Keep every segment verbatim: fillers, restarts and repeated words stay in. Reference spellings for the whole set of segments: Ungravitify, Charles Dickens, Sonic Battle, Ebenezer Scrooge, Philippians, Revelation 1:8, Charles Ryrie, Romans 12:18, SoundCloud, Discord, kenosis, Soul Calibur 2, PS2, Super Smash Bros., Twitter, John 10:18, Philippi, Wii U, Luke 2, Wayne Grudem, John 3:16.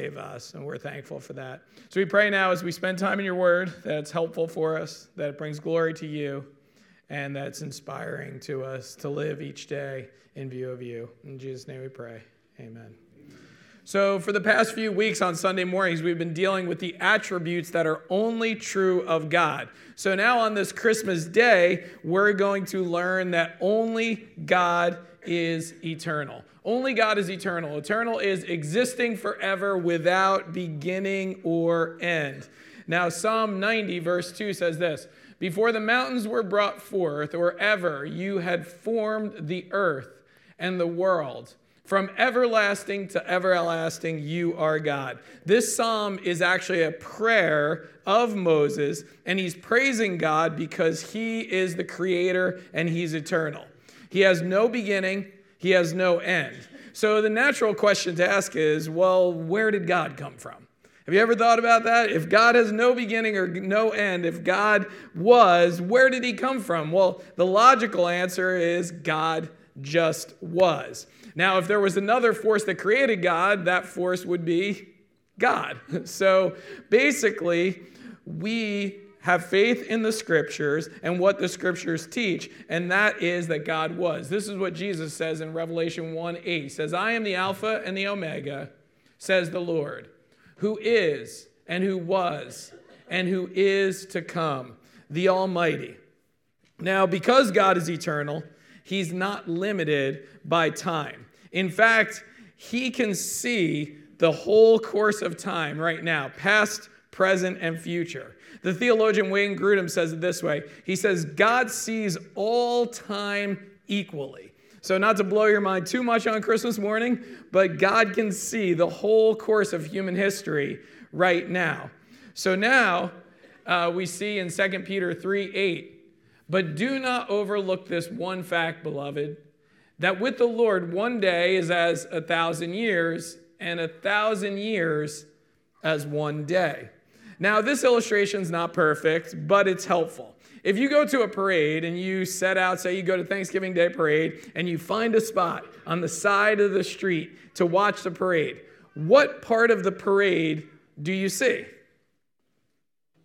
gave us, and we're thankful for that. So we pray now as we spend time in your word that it's helpful for us, that it brings glory to you, and that it's inspiring to us to live each day in view of you. In Jesus' name we pray. Amen. So for the past few weeks on Sunday mornings, we've been dealing with the attributes that are only true of God. So now on this Christmas day, we're going to learn that only God is eternal. Only God is eternal. Eternal is existing forever without beginning or end. Now Psalm ninety verse two says this, "Before the mountains were brought forth, or ever you had formed the earth and the world, from everlasting to everlasting, you are God." This psalm is actually a prayer of Moses, and he's praising God because he is the creator and he's eternal. He has no beginning, he has no end. So the natural question to ask is, well, where did God come from? Have you ever thought about that? If God has no beginning or no end, if God was, where did he come from? Well, the logical answer is God just was. Now, if there was another force that created God, that force would be God. So basically, we have faith in the scriptures and what the scriptures teach, and that is that God was. This is what Jesus says in Revelation one eight. He says, "I am the Alpha and the Omega, says the Lord, who is and who was and who is to come, the Almighty." Now, because God is eternal, he's not limited by time. In fact, he can see the whole course of time right now, past, present, and future. The theologian Wayne Grudem says it this way. He says, God sees all time equally. So not to blow your mind too much on Christmas morning, but God can see the whole course of human history right now. So now uh, we see in Second Peter three eight, "But do not overlook this one fact, beloved, that with the Lord one day is as a thousand years, and a thousand years as one day." Now, this illustration's not perfect, but it's helpful. If you go to a parade and you set out, say you go to Thanksgiving Day parade, and you find a spot on the side of the street to watch the parade, what part of the parade do you see?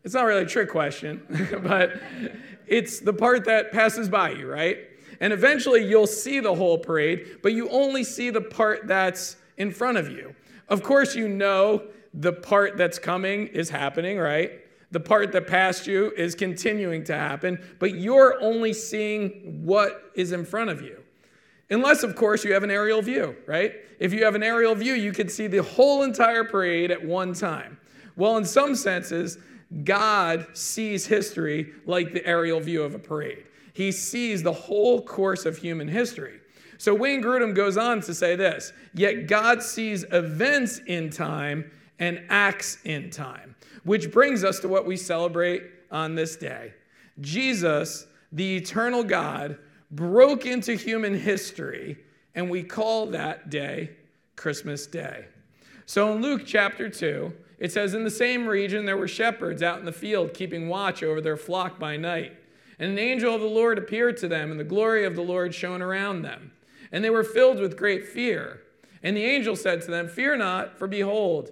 It's not really a trick question, but it's the part that passes by you, right? And eventually you'll see the whole parade, but you only see the part that's in front of you. Of course, you know the part that's coming is happening, right? The part that passed you is continuing to happen, but you're only seeing what is in front of you. Unless, of course, you have an aerial view, right? If you have an aerial view, you could see the whole entire parade at one time. Well, in some senses, God sees history like the aerial view of a parade. He sees the whole course of human history. So Wayne Grudem goes on to say this, "Yet God sees events in time and acts in time," which brings us to what we celebrate on this day. Jesus, the eternal God, broke into human history, and we call that day Christmas Day. So in Luke chapter two, it says, "In the same region there were shepherds out in the field keeping watch over their flock by night. And an angel of the Lord appeared to them, and the glory of the Lord shone around them. And they were filled with great fear. And the angel said to them, 'Fear not, for behold,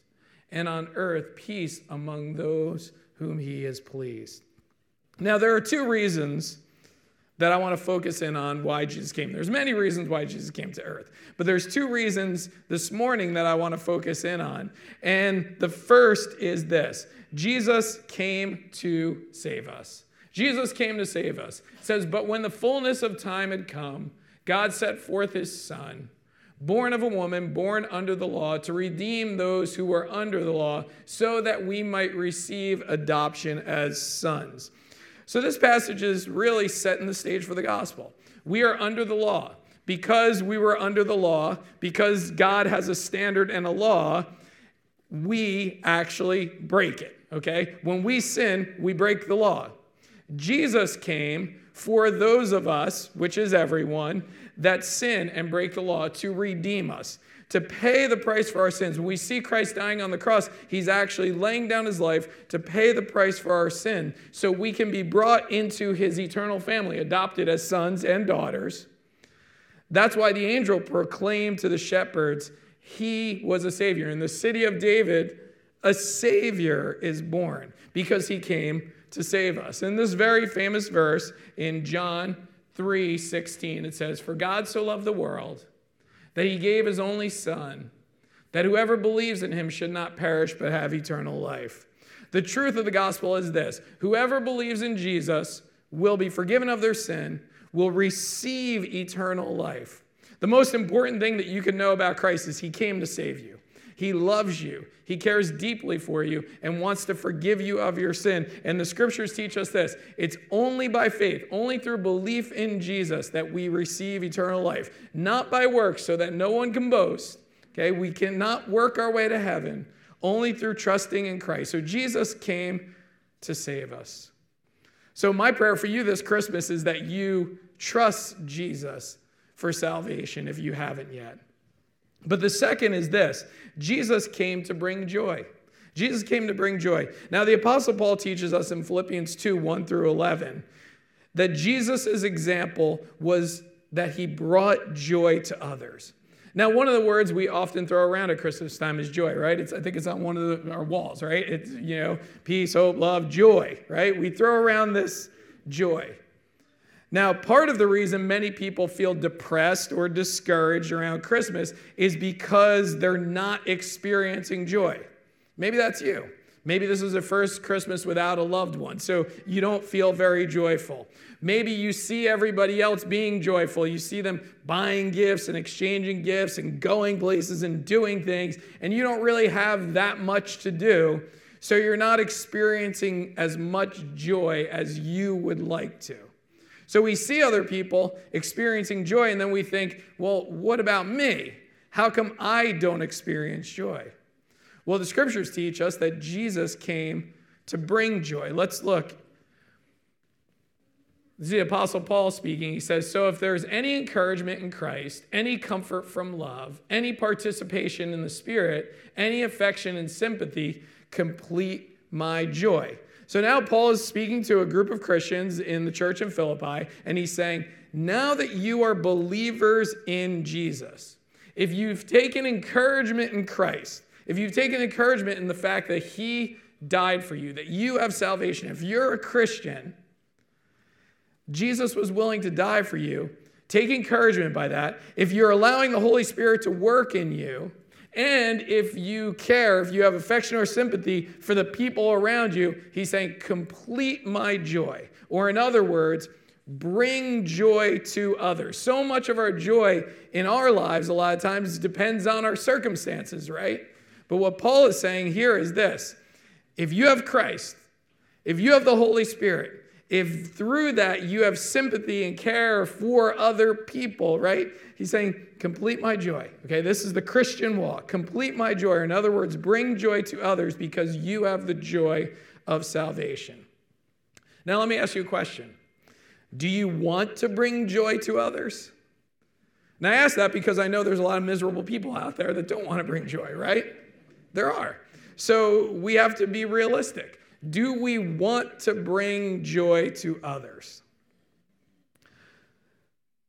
and on earth peace among those whom he is pleased.'" Now, there are two reasons that I want to focus in on why Jesus came. There's many reasons why Jesus came to earth, but there's two reasons this morning that I want to focus in on. And the first is this: Jesus came to save us. Jesus came to save us. It says, "But when the fullness of time had come, God set forth his Son, born of a woman, born under the law, to redeem those who were under the law, so that we might receive adoption as sons." So this passage is really setting the stage for the gospel. We are under the law. Because we were under the law, because God has a standard and a law, we actually break it. okay? When we sin, we break the law. Jesus came for those of us, which is everyone, that sin and break the law, to redeem us, to pay the price for our sins. When we see Christ dying on the cross, he's actually laying down his life to pay the price for our sin so we can be brought into his eternal family, adopted as sons and daughters. That's why the angel proclaimed to the shepherds, he was a savior. In the city of David, a savior is born because he came to save us. In this very famous verse in John three sixteen, it says, "For God so loved the world that he gave his only son, that whoever believes in him should not perish but have eternal life." The truth of the gospel is this: whoever believes in Jesus will be forgiven of their sin, will receive eternal life. The most important thing that you can know about Christ is he came to save you. He loves you. He cares deeply for you and wants to forgive you of your sin. And the scriptures teach us this: it's only by faith, only through belief in Jesus, that we receive eternal life. Not by works, so that no one can boast. Okay, we cannot work our way to heaven, only through trusting in Christ. So Jesus came to save us. So my prayer for you this Christmas is that you trust Jesus for salvation if you haven't yet. But the second is this: Jesus came to bring joy. Jesus came to bring joy. Now, the Apostle Paul teaches us in Philippians two, one through eleven, that Jesus' example was that he brought joy to others. Now, one of the words we often throw around at Christmas time is joy, right? It's, I think it's on one of the, our walls, right? It's, you know, peace, hope, love, joy, right? We throw around this joy. Now, part of the reason many people feel depressed or discouraged around Christmas is because they're not experiencing joy. Maybe that's you. Maybe this is the first Christmas without a loved one, so you don't feel very joyful. Maybe you see everybody else being joyful. You see them buying gifts and exchanging gifts and going places and doing things, and you don't really have that much to do, so you're not experiencing as much joy as you would like to. So we see other people experiencing joy, and then we think, well, what about me? How come I don't experience joy? Well, the scriptures teach us that Jesus came to bring joy. Let's look. This is the Apostle Paul speaking. He says, "So if there's any encouragement in Christ, any comfort from love, any participation in the Spirit, any affection and sympathy, complete my joy." So now Paul is speaking to a group of Christians in the church in Philippi, and he's saying, now that you are believers in Jesus, if you've taken encouragement in Christ, if you've taken encouragement in the fact that he died for you, that you have salvation, if you're a Christian, Jesus was willing to die for you. Take encouragement by that. If you're allowing the Holy Spirit to work in you, and if you care, if you have affection or sympathy for the people around you, he's saying, complete my joy. Or in other words, bring joy to others. So much of our joy in our lives a lot of times depends on our circumstances, right? But what Paul is saying here is this: if you have Christ, if you have the Holy Spirit, if through that you have sympathy and care for other people, right? He's saying, complete my joy. Okay, this is the Christian walk. Complete my joy. Or in other words, bring joy to others because you have the joy of salvation. Now, let me ask you a question. Do you want to bring joy to others? And I ask that because I know there's a lot of miserable people out there that don't want to bring joy, right? There are. So we have to be realistic. Do we want to bring joy to others?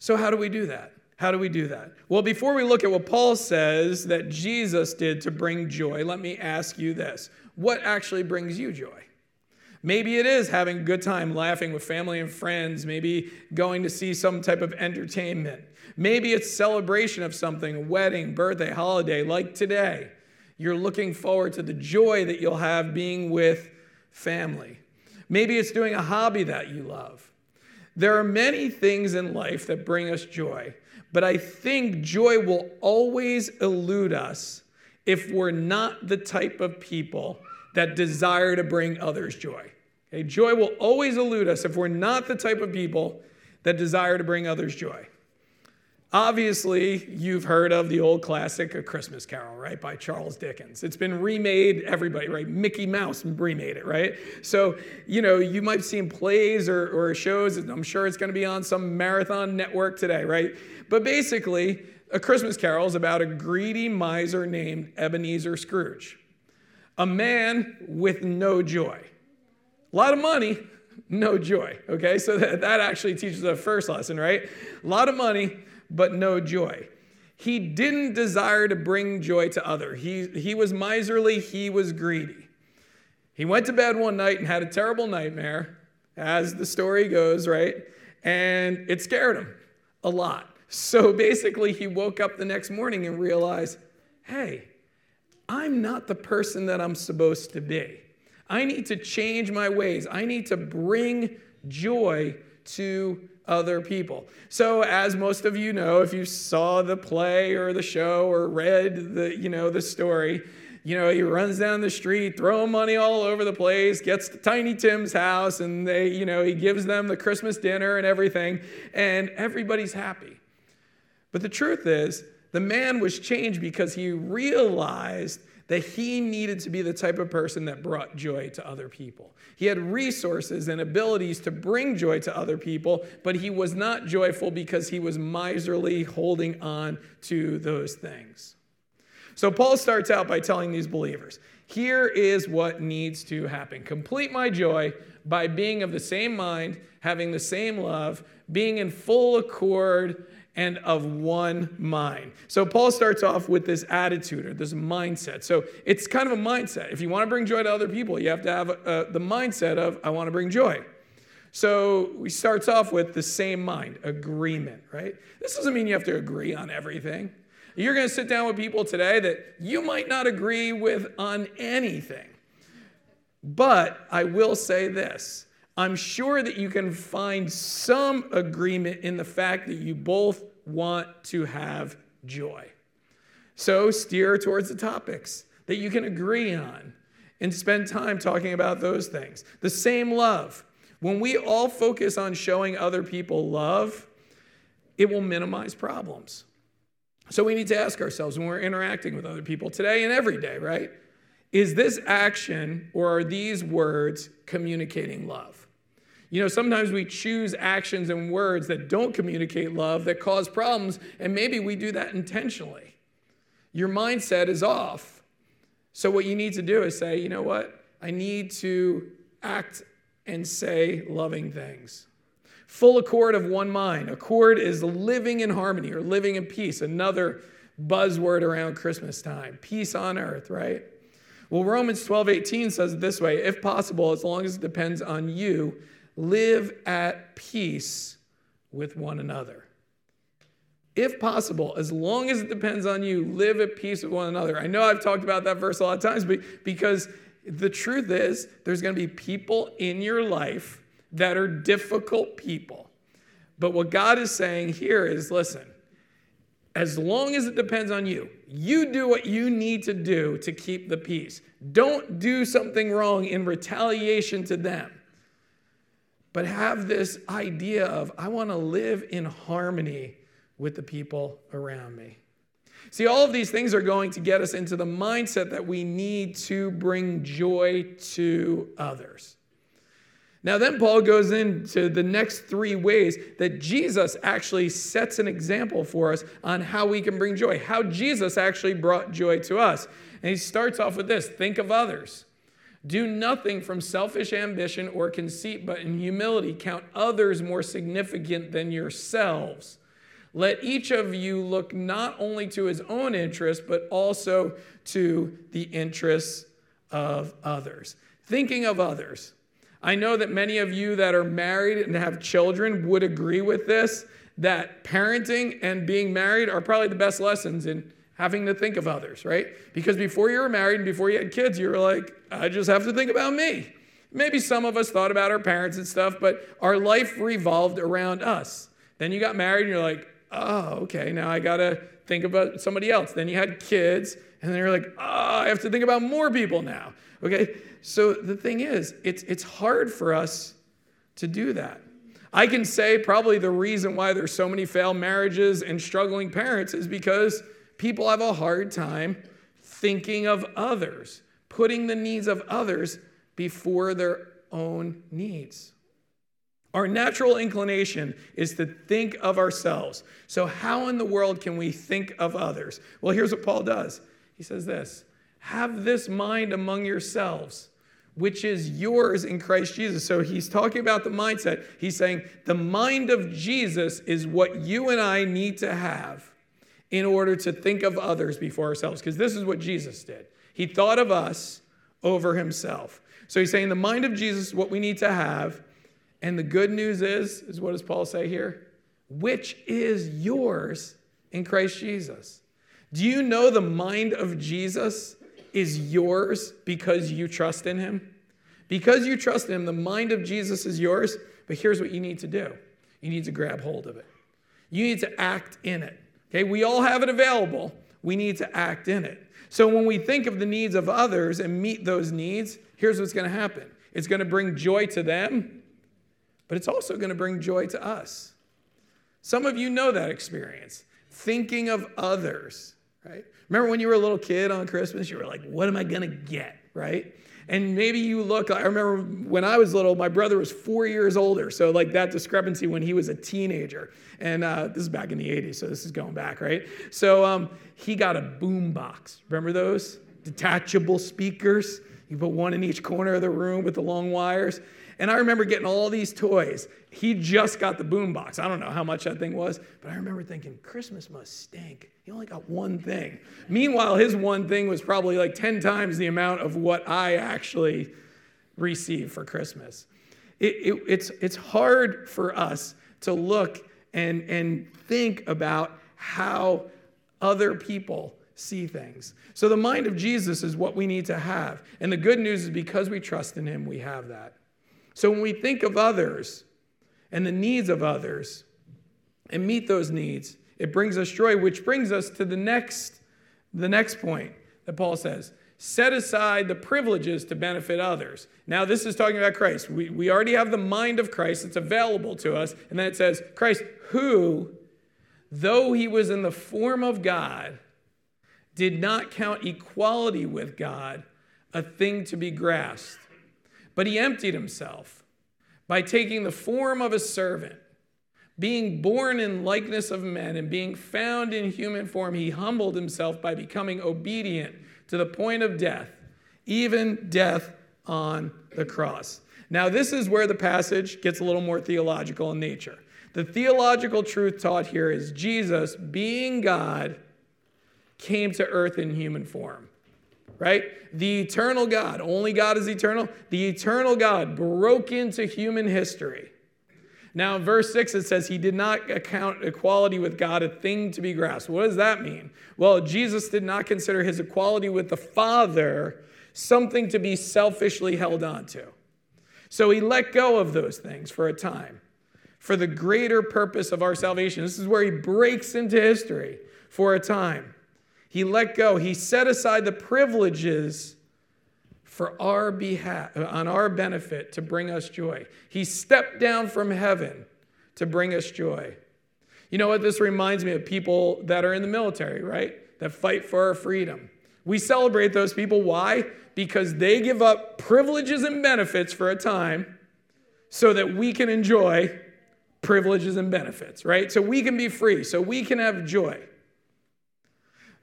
So how do we do that? How do we do that? Well, before we look at what Paul says that Jesus did to bring joy, let me ask you this. What actually brings you joy? Maybe it is having a good time laughing with family and friends. Maybe going to see some type of entertainment. Maybe it's celebration of something, a wedding, birthday, holiday, like today. You're looking forward to the joy that you'll have being with family. Maybe it's doing a hobby that you love. There are many things in life that bring us joy, but I think joy will always elude us if we're not the type of people that desire to bring others joy. Okay? Joy will always elude us if we're not the type of people that desire to bring others joy. Obviously, you've heard of the old classic A Christmas Carol, right, by Charles Dickens. It's been remade, everybody, right? Mickey Mouse remade it, right? So, you know, you might have seen plays or, or shows. I'm sure it's going to be on some marathon network today, right? But basically, A Christmas Carol is about a greedy miser named Ebenezer Scrooge, a man with no joy. A lot of money, no joy, okay? So that, that actually teaches the first lesson, right? A lot of money, but no joy. He didn't desire to bring joy to others. He, he was miserly. He was greedy. He went to bed one night and had a terrible nightmare, as the story goes, right? And it scared him a lot. So basically, he woke up the next morning and realized, hey, I'm not the person that I'm supposed to be. I need to change my ways. I need to bring joy to other people. So, as most of you know, if you saw the play or the show or read the, you know, the story, you know, he runs down the street, throwing money all over the place, gets to Tiny Tim's house, and they, you know, he gives them the Christmas dinner and everything, and everybody's happy. But the truth is, the man was changed because he realized that he needed to be the type of person that brought joy to other people. He had resources and abilities to bring joy to other people, but he was not joyful because he was miserly, holding on to those things. So Paul starts out by telling these believers, here is what needs to happen. Complete my joy by being of the same mind, having the same love, being in full accord, and of one mind. So Paul starts off with this attitude or this mindset. So it's kind of a mindset. If you want to bring joy to other people, you have to have uh, the mindset of, I want to bring joy. So he starts off with the same mind, agreement, right? This doesn't mean you have to agree on everything. You're going to sit down with people today that you might not agree with on anything. But I will say this. I'm sure that you can find some agreement in the fact that you both want to have joy. So steer towards the topics that you can agree on and spend time talking about those things. The same love. When we all focus on showing other people love, it will minimize problems. So we need to ask ourselves when we're interacting with other people today and every day, right? Is this action or are these words communicating love? You know, sometimes we choose actions and words that don't communicate love, that cause problems, and maybe we do that intentionally. Your mindset is off. So what you need to do is say, you know what? I need to act and say loving things. Full accord of one mind. Accord is living in harmony or living in peace, another buzzword around Christmas time. Peace on earth, right? Well, Romans twelve eighteen says it this way, if possible, as long as it depends on you, live at peace with one another. If possible, as long as it depends on you, live at peace with one another. I know I've talked about that verse a lot of times, but because the truth is, there's going to be people in your life that are difficult people. But what God is saying here is, listen, as long as it depends on you, you do what you need to do to keep the peace. Don't do something wrong in retaliation to them. But have this idea of, I want to live in harmony with the people around me. See, all of these things are going to get us into the mindset that we need to bring joy to others. Now then Paul goes into the next three ways that Jesus actually sets an example for us on how we can bring joy, how Jesus actually brought joy to us. And he starts off with this, think of others. Do nothing from selfish ambition or conceit, but in humility count others more significant than yourselves. Let each of you look not only to his own interests, but also to the interests of others. Thinking of others. I know that many of you that are married and have children would agree with this, that parenting and being married are probably the best lessons in having to think of others, right? Because before you were married and before you had kids, you were like, I just have to think about me. Maybe some of us thought about our parents and stuff, but our life revolved around us. Then you got married and you're like, oh, okay, now I got to think about somebody else. Then you had kids and then you're like, oh, I have to think about more people now, okay? So the thing is, it's it's hard for us to do that. I can say probably the reason why there's so many failed marriages and struggling parents is because people have a hard time thinking of others, putting the needs of others before their own needs. Our natural inclination is to think of ourselves. So how in the world can we think of others? Well, here's what Paul does. He says this, have this mind among yourselves, which is yours in Christ Jesus. So he's talking about the mindset. He's saying the mind of Jesus is what you and I need to have in order to think of others before ourselves. Because this is what Jesus did. He thought of us over himself. So he's saying the mind of Jesus is what we need to have. And the good news is, is what does Paul say here? Which is yours in Christ Jesus. Do you know the mind of Jesus is yours because you trust in him? Because you trust in him, the mind of Jesus is yours. But here's what you need to do. You need to grab hold of it. You need to act in it. Okay, we all have it available. We need to act in it. So when we think of the needs of others and meet those needs, here's what's going to happen. It's going to bring joy to them, but it's also going to bring joy to us. Some of you know that experience, thinking of others, right? Remember when you were a little kid on Christmas, you were like, what am I going to get, right? And maybe you look, I remember when I was little, my brother was four years older. So like that discrepancy when he was a teenager. And uh, this is back in the eighties, so this is going back, right? So um, he got a boom box. Remember those? Detachable speakers. You put one in each corner of the room with the long wires. And I remember getting all these toys. He just got the boom box. I don't know how much that thing was, but I remember thinking, Christmas must stink. He only got one thing. Meanwhile, his one thing was probably like ten times the amount of what I actually received for Christmas. It, it, it's, it's hard for us to look and, and think about how other people see things. So the mind of Jesus is what we need to have. And the good news is because we trust in him, we have that. So when we think of others and the needs of others and meet those needs, it brings us joy, which brings us to the next, the next point that Paul says, set aside the privileges to benefit others. Now, this is talking about Christ. We, we already have the mind of Christ. It's available to us. And then it says, Christ, who, though he was in the form of God, did not count equality with God a thing to be grasped. But he emptied himself by taking the form of a servant, being born in likeness of men and being found in human form. He humbled himself by becoming obedient to the point of death, even death on the cross. Now, this is where the passage gets a little more theological in nature. The theological truth taught here is Jesus, being God, came to earth in human form. Right? The eternal God, only God is eternal. The eternal God broke into human history. Now in verse six, it says he did not account equality with God a thing to be grasped. What does that mean? Well, Jesus did not consider his equality with the Father something to be selfishly held on to. So he let go of those things for a time, for the greater purpose of our salvation. This is where he breaks into history for a time. He let go. He set aside the privileges for our behalf, on our benefit to bring us joy. He stepped down from heaven to bring us joy. You know what? This reminds me of people that are in the military, right? That fight for our freedom. We celebrate those people. Why? Because they give up privileges and benefits for a time so that we can enjoy privileges and benefits, right? So we can be free, so we can have joy.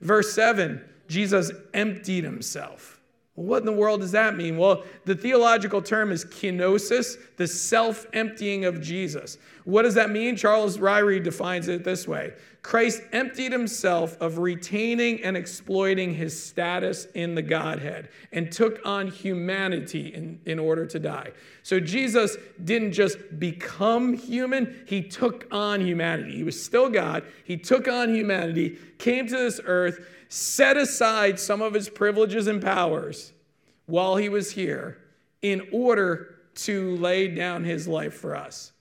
Verse seven, Jesus emptied himself. What in the world does that mean? Well, the theological term is kenosis, the self-emptying of Jesus. What does that mean? Charles Ryrie defines it this way. Christ emptied himself of retaining and exploiting his status in the Godhead and took on humanity in, in order to die. So Jesus didn't just become human. He took on humanity. He was still God. He took on humanity, came to this earth, set aside some of his privileges and powers while he was here in order to lay down his life for us.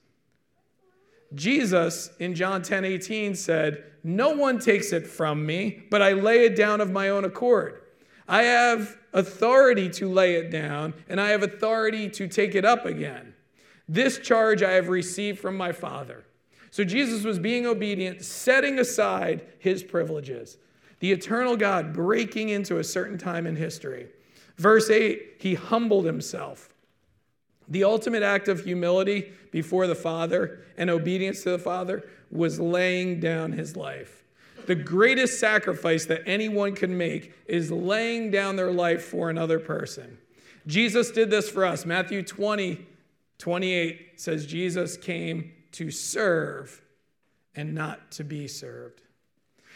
Jesus in John ten eighteen said, no one takes it from me, but I lay it down of my own accord. I have authority to lay it down, and I have authority to take it up again. This charge I have received from my Father. So Jesus was being obedient, setting aside his privileges. The eternal God breaking into a certain time in history. Verse eight, he humbled himself. The ultimate act of humility before the Father and obedience to the Father was laying down his life. The greatest sacrifice that anyone can make is laying down their life for another person. Jesus did this for us. Matthew twenty, twenty-eight says Jesus came to serve and not to be served.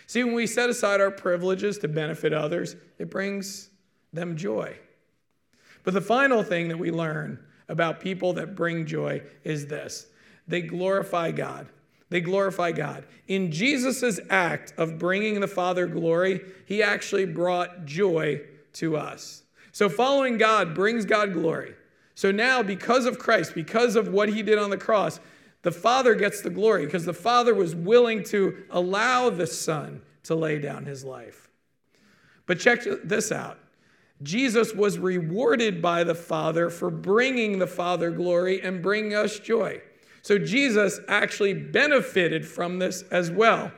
See, when we set aside our privileges to benefit others, it brings them joy. But the final thing that we learn about people that bring joy is this. They glorify God. They glorify God. In Jesus' act of bringing the Father glory, he actually brought joy to us. So following God brings God glory. So now, because of Christ, because of what he did on the cross, the Father gets the glory because the Father was willing to allow the Son to lay down his life. But check this out. Jesus was rewarded by the Father for bringing the Father glory and bringing us joy. So Jesus actually benefited from this as well.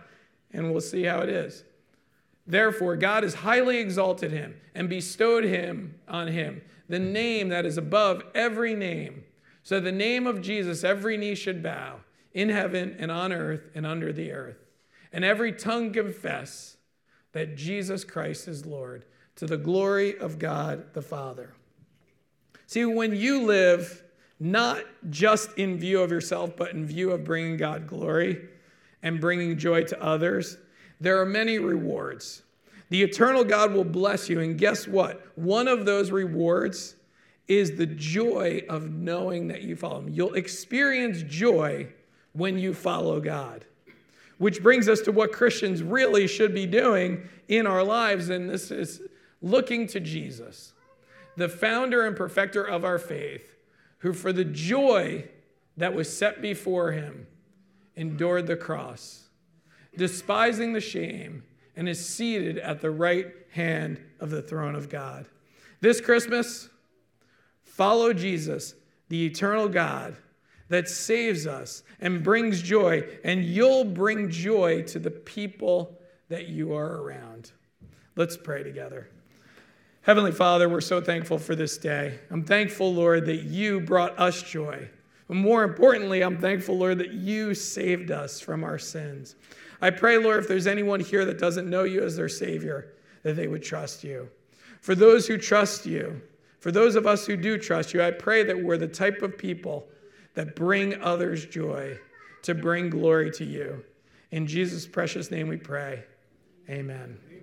And we'll see how it is. Therefore, God has highly exalted him and bestowed him on him, the name that is above every name. So the name of Jesus, every knee should bow in heaven and on earth and under the earth. And every tongue confess that Jesus Christ is Lord, to the glory of God the Father. See, when you live not just in view of yourself, but in view of bringing God glory and bringing joy to others, there are many rewards. The eternal God will bless you. And guess what? One of those rewards is the joy of knowing that you follow him. You'll experience joy when you follow God. Which brings us to what Christians really should be doing in our lives. And this is looking to Jesus, the founder and perfecter of our faith, who for the joy that was set before him endured the cross, despising the shame, and is seated at the right hand of the throne of God. This Christmas, follow Jesus, the eternal God that saves us and brings joy, and you'll bring joy to the people that you are around. Let's pray together. Heavenly Father, we're so thankful for this day. I'm thankful, Lord, that you brought us joy. But more importantly, I'm thankful, Lord, that you saved us from our sins. I pray, Lord, if there's anyone here that doesn't know you as their Savior, that they would trust you. For those who trust you, for those of us who do trust you, I pray that we're the type of people that bring others joy, to bring glory to you. In Jesus' precious name we pray. Amen.